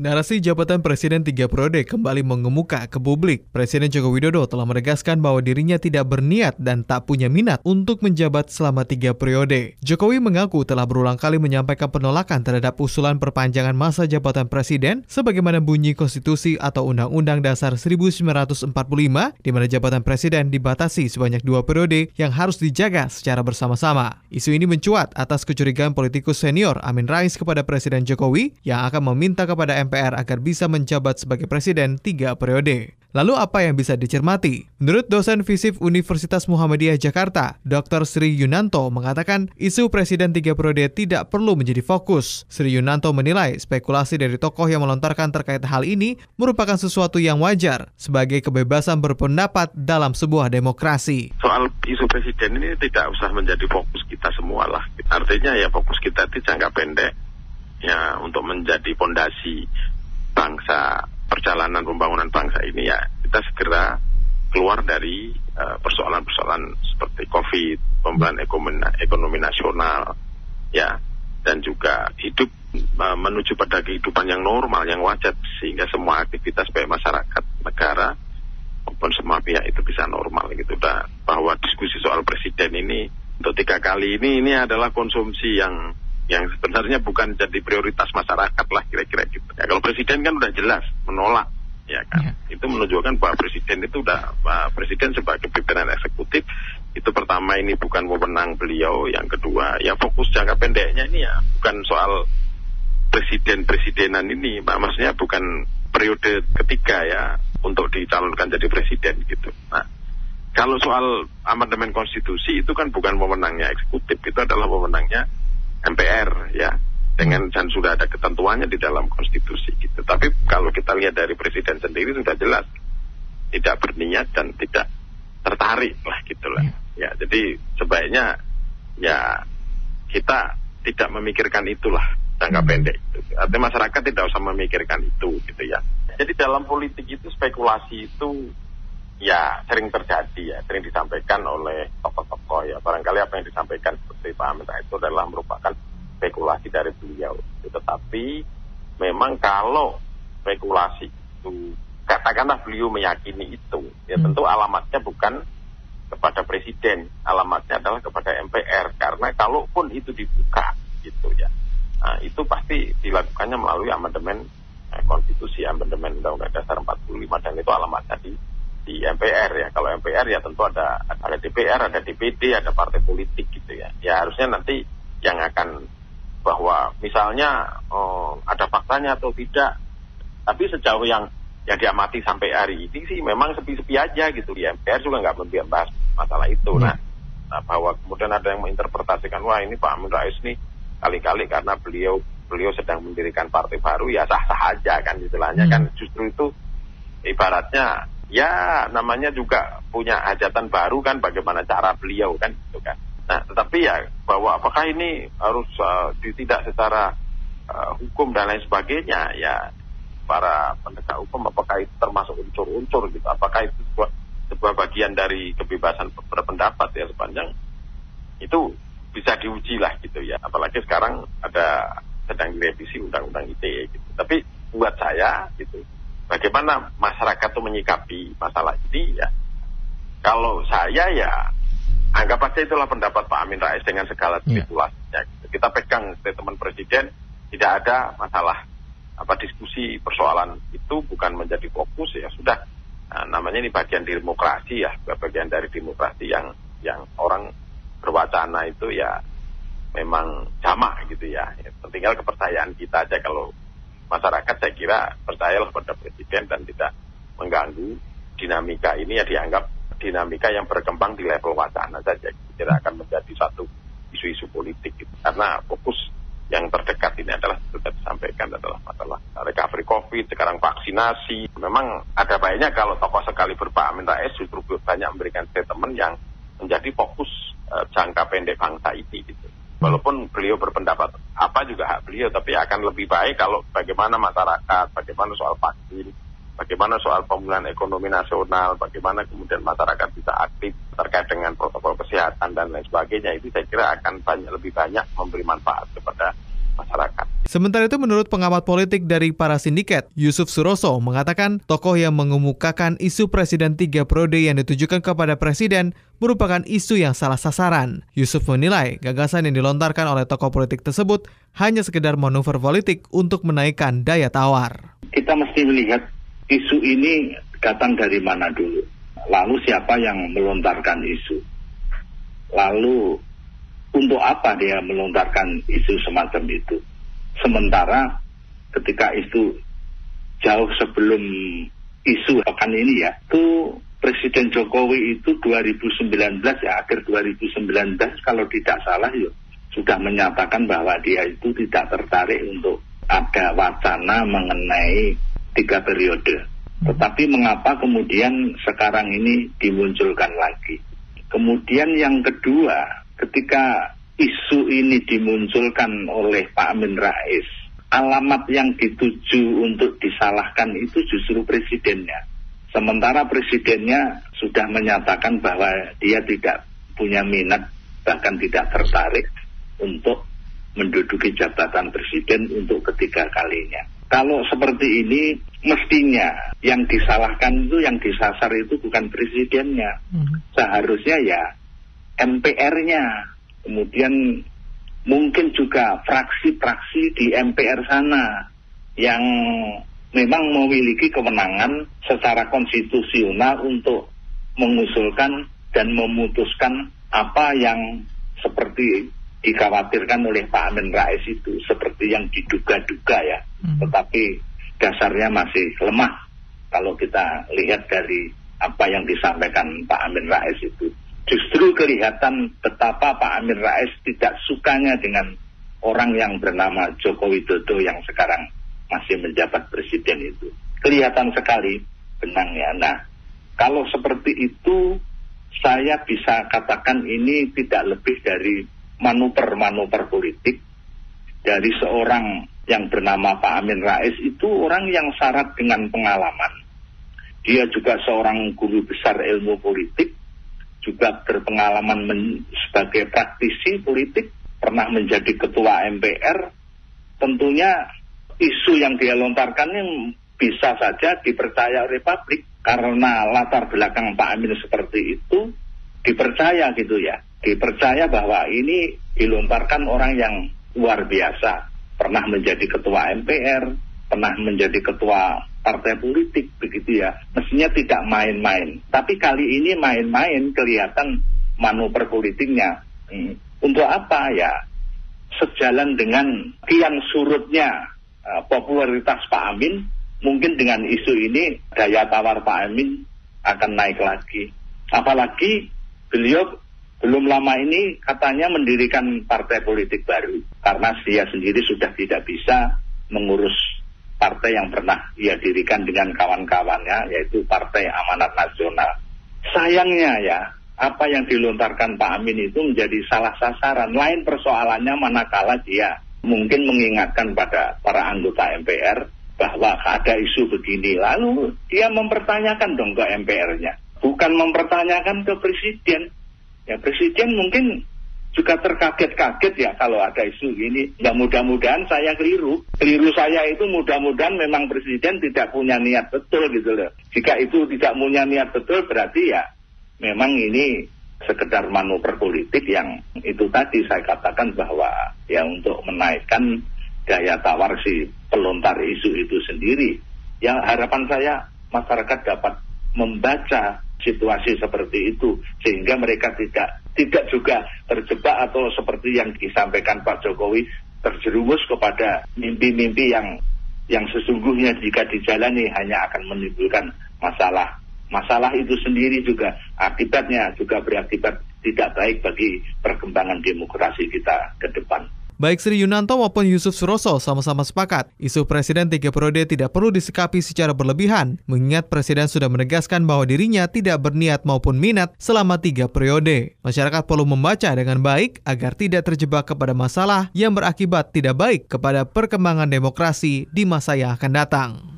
Narasi jabatan Presiden 3 periode kembali mengemuka ke publik. Presiden Joko Widodo telah menegaskan bahwa dirinya tidak berniat dan tak punya minat untuk menjabat selama 3 periode. Jokowi mengaku telah berulang kali menyampaikan penolakan terhadap usulan perpanjangan masa jabatan Presiden sebagaimana bunyi konstitusi atau Undang-Undang Dasar 1945 di mana jabatan Presiden dibatasi sebanyak 2 periode yang harus dijaga secara bersama-sama. Isu ini mencuat atas kecurigaan politikus senior Amien Rais kepada Presiden Jokowi yang akan meminta kepada MPR agar bisa menjabat sebagai presiden 3 periode. Lalu apa yang bisa dicermati? Menurut dosen FISIP Universitas Muhammadiyah Jakarta, Dr. Sri Yunanto mengatakan isu presiden 3 periode tidak perlu menjadi fokus. Sri Yunanto menilai spekulasi dari tokoh yang melontarkan terkait hal ini merupakan sesuatu yang wajar sebagai kebebasan berpendapat dalam sebuah demokrasi. Soal isu presiden ini tidak usah menjadi fokus kita semualah. Artinya ya fokus kita itu jangka pendek. Ya, untuk menjadi fondasi bangsa, perjalanan pembangunan bangsa ini ya kita segera keluar dari persoalan-persoalan seperti COVID, pembelaan ekonomi nasional, ya, dan juga hidup menuju pada kehidupan yang normal, yang wajar, sehingga semua aktivitas baik masyarakat, negara maupun semua pihak itu bisa normal gitu. Dan bahwa diskusi soal presiden ini untuk 3 kali ini adalah konsumsi yang sebenarnya bukan jadi prioritas masyarakat lah kira-kira gitu. Ya, kalau presiden kan udah jelas menolak, ya kan. Yeah. Itu menunjukkan bahwa presiden itu presiden sebagai pimpinan eksekutif itu pertama ini bukan wewenang beliau, yang kedua ya fokus jangka pendeknya ini ya bukan soal presiden-presidenan ini, maksudnya bukan periode ketiga ya untuk dicalonkan jadi presiden gitu. Nah, kalau soal amandemen konstitusi itu kan bukan wewenangnya eksekutif, itu adalah wewenangnya MPR ya, dengan dan sudah ada ketentuannya di dalam konstitusi gitu. Tapi kalau kita lihat dari presiden sendiri sudah jelas tidak berniat dan tidak tertarik lah gitulah. Ya, jadi sebaiknya ya kita tidak memikirkan itulah jangka pendek itu. Artinya masyarakat tidak usah memikirkan itu gitu ya. Jadi dalam politik itu spekulasi itu ya sering terjadi ya, sering disampaikan oleh tokoh-tokoh ya. Barangkali apa yang disampaikan seperti Pak Amien Rais itu adalah merupakan spekulasi dari beliau. Tetapi memang kalau spekulasi itu, katakanlah beliau meyakini itu, ya tentu alamatnya bukan kepada presiden, alamatnya adalah kepada MPR. Karena kalaupun itu dibuka gitu ya, nah, itu pasti dilakukannya melalui amandemen konstitusi, amandemen Undang-Undang Dasar 45, dan itu alamatnya di MPR ya. Kalau MPR ya tentu ada DPR, ada DPD, ada partai politik gitu ya. Ya harusnya nanti yang akan bahwa misalnya ada faktanya atau tidak. Tapi sejauh yang diamati sampai hari ini sih memang sepi-sepi aja gitu di MPR juga nggak membahas masalah itu. Nah, bahwa kemudian ada yang menginterpretasikan wah ini Pak Amien Rais nih kali-kali karena beliau sedang mendirikan partai baru ya sah-sah aja kan istilahnya kan, justru itu ibaratnya ya namanya juga punya hajatan baru kan, bagaimana cara beliau kan gitu kan. Nah tetapi ya bahwa apakah ini harus ditindak secara hukum dan lain sebagainya ya para penegak hukum, apakah itu termasuk unsur-unsur gitu, apakah itu sebuah bagian dari kebebasan berpendapat ya, sepanjang itu bisa diuji lah gitu ya. Apalagi sekarang ada sedang direvisi Undang-Undang ITE gitu. Tapi buat saya gitu, bagaimana masyarakat itu menyikapi masalah ini ya, kalau saya ya anggap saja itulah pendapat Pak Amien Rais dengan segala spekulasinya. Kita pegang statement presiden, tidak ada masalah diskusi persoalan itu bukan menjadi fokus ya sudah. Nah, namanya ini bagian dari demokrasi ya, bagian dari demokrasi yang orang berwacana itu ya memang jamak gitu ya. Tinggal kepercayaan kita aja. Kalau masyarakat saya kira percayalah pada presiden dan tidak mengganggu dinamika ini ya, dianggap dinamika yang berkembang di level wacana saja, kira akan menjadi satu isu-isu politik gitu. Karena fokus yang terdekat ini adalah sudah disampaikan adalah masalah recovery COVID, sekarang vaksinasi. Memang ada baiknya kalau tokoh sekali Pak Amien Rais justru banyak memberikan statement yang menjadi fokus jangka pendek bangsa ini gitu. Walaupun beliau berpendapat apa juga hak beliau, tapi akan lebih baik kalau bagaimana masyarakat, bagaimana soal vaksin, bagaimana soal pemulihan ekonomi nasional, bagaimana kemudian masyarakat bisa aktif terkait dengan protokol kesehatan dan lain sebagainya. Itu saya kira akan lebih banyak memberi manfaat kepada masyarakat. Sementara itu menurut pengamat politik dari para sindiket, Yusuf Suroso mengatakan tokoh yang mengemukakan isu presiden 3 periode yang ditujukan kepada presiden merupakan isu yang salah sasaran. Yusuf menilai gagasan yang dilontarkan oleh tokoh politik tersebut hanya sekedar manuver politik untuk menaikkan daya tawar. Kita mesti melihat isu ini datang dari mana dulu, lalu siapa yang melontarkan isu, lalu untuk apa dia melontarkan isu semacam itu. Sementara ketika itu jauh sebelum isu pekan ini ya, itu Presiden Jokowi itu 2019 ya, akhir 2019 kalau tidak salah ya, sudah menyatakan bahwa dia itu tidak tertarik untuk ada wacana mengenai 3 periode. Tetapi mengapa kemudian sekarang ini dimunculkan lagi? Kemudian yang kedua, ketika isu ini dimunculkan oleh Pak Amien Rais, alamat yang dituju untuk disalahkan itu justru presidennya. Sementara presidennya sudah menyatakan bahwa dia tidak punya minat, bahkan tidak tertarik untuk menduduki jabatan presiden untuk ketiga kalinya. Kalau seperti ini, mestinya yang disalahkan itu, yang disasar itu bukan presidennya. Seharusnya ya MPR-nya, kemudian mungkin juga fraksi-fraksi di MPR sana yang memang memiliki kewenangan secara konstitusional untuk mengusulkan dan memutuskan apa yang seperti dikhawatirkan oleh Pak Amien Rais itu, seperti yang diduga-duga ya, tetapi dasarnya masih lemah kalau kita lihat dari apa yang disampaikan Pak Amien Rais itu. Justru kelihatan betapa Pak Amien Rais tidak sukanya dengan orang yang bernama Joko Widodo yang sekarang masih menjabat presiden itu. Kelihatan sekali benangnya. Nah, kalau seperti itu, saya bisa katakan ini tidak lebih dari manuver-manuver politik dari seorang yang bernama Pak Amien Rais itu, orang yang syarat dengan pengalaman. Dia juga seorang guru besar ilmu politik, juga berpengalaman sebagai praktisi politik, pernah menjadi ketua MPR. Tentunya isu yang dia lontarkan ini bisa saja dipercaya oleh publik karena latar belakang Pak Amien seperti itu, dipercaya gitu ya, dipercaya bahwa ini dilontarkan orang yang luar biasa, pernah menjadi ketua MPR, pernah menjadi ketua partai politik, begitu ya. Mestinya tidak main-main. Tapi kali ini main-main, kelihatan manuver politiknya. Untuk apa ya? Sejalan dengan kian surutnya popularitas Pak Amien, mungkin dengan isu ini daya tawar Pak Amien akan naik lagi. Apalagi beliau belum lama ini katanya mendirikan partai politik baru, karena dia sendiri sudah tidak bisa mengurus partai yang pernah ia dirikan dengan kawan-kawannya, yaitu Partai Amanat Nasional. Sayangnya ya, apa yang dilontarkan Pak Amien itu menjadi salah sasaran. Lain persoalannya manakala dia mungkin mengingatkan pada para anggota MPR bahwa ada isu begini, lalu dia mempertanyakan dong ke MPR-nya, bukan mempertanyakan ke presiden. Ya, presiden mungkin juga terkaget-kaget ya kalau ada isu ini. Ya mudah-mudahan saya keliru. Keliru saya itu mudah-mudahan memang presiden tidak punya niat betul gitu loh. Jika itu tidak punya niat betul berarti ya memang ini sekedar manuver politik yang itu tadi saya katakan bahwa ya untuk menaikkan daya tawar si pelontar isu itu sendiri. Yang harapan saya masyarakat dapat membaca situasi seperti itu sehingga mereka tidak juga terjebak atau seperti yang disampaikan Pak Jokowi terjerumus kepada mimpi-mimpi yang sesungguhnya jika dijalani hanya akan menimbulkan masalah. Masalah itu sendiri juga akibatnya juga berakibat tidak baik bagi perkembangan demokrasi kita ke depan. Baik Sri Yunanto maupun Yusuf Suroso sama-sama sepakat, isu presiden 3 periode tidak perlu disikapi secara berlebihan, mengingat presiden sudah menegaskan bahwa dirinya tidak berniat maupun minat selama 3 periode. Masyarakat perlu membaca dengan baik agar tidak terjebak kepada masalah yang berakibat tidak baik kepada perkembangan demokrasi di masa yang akan datang.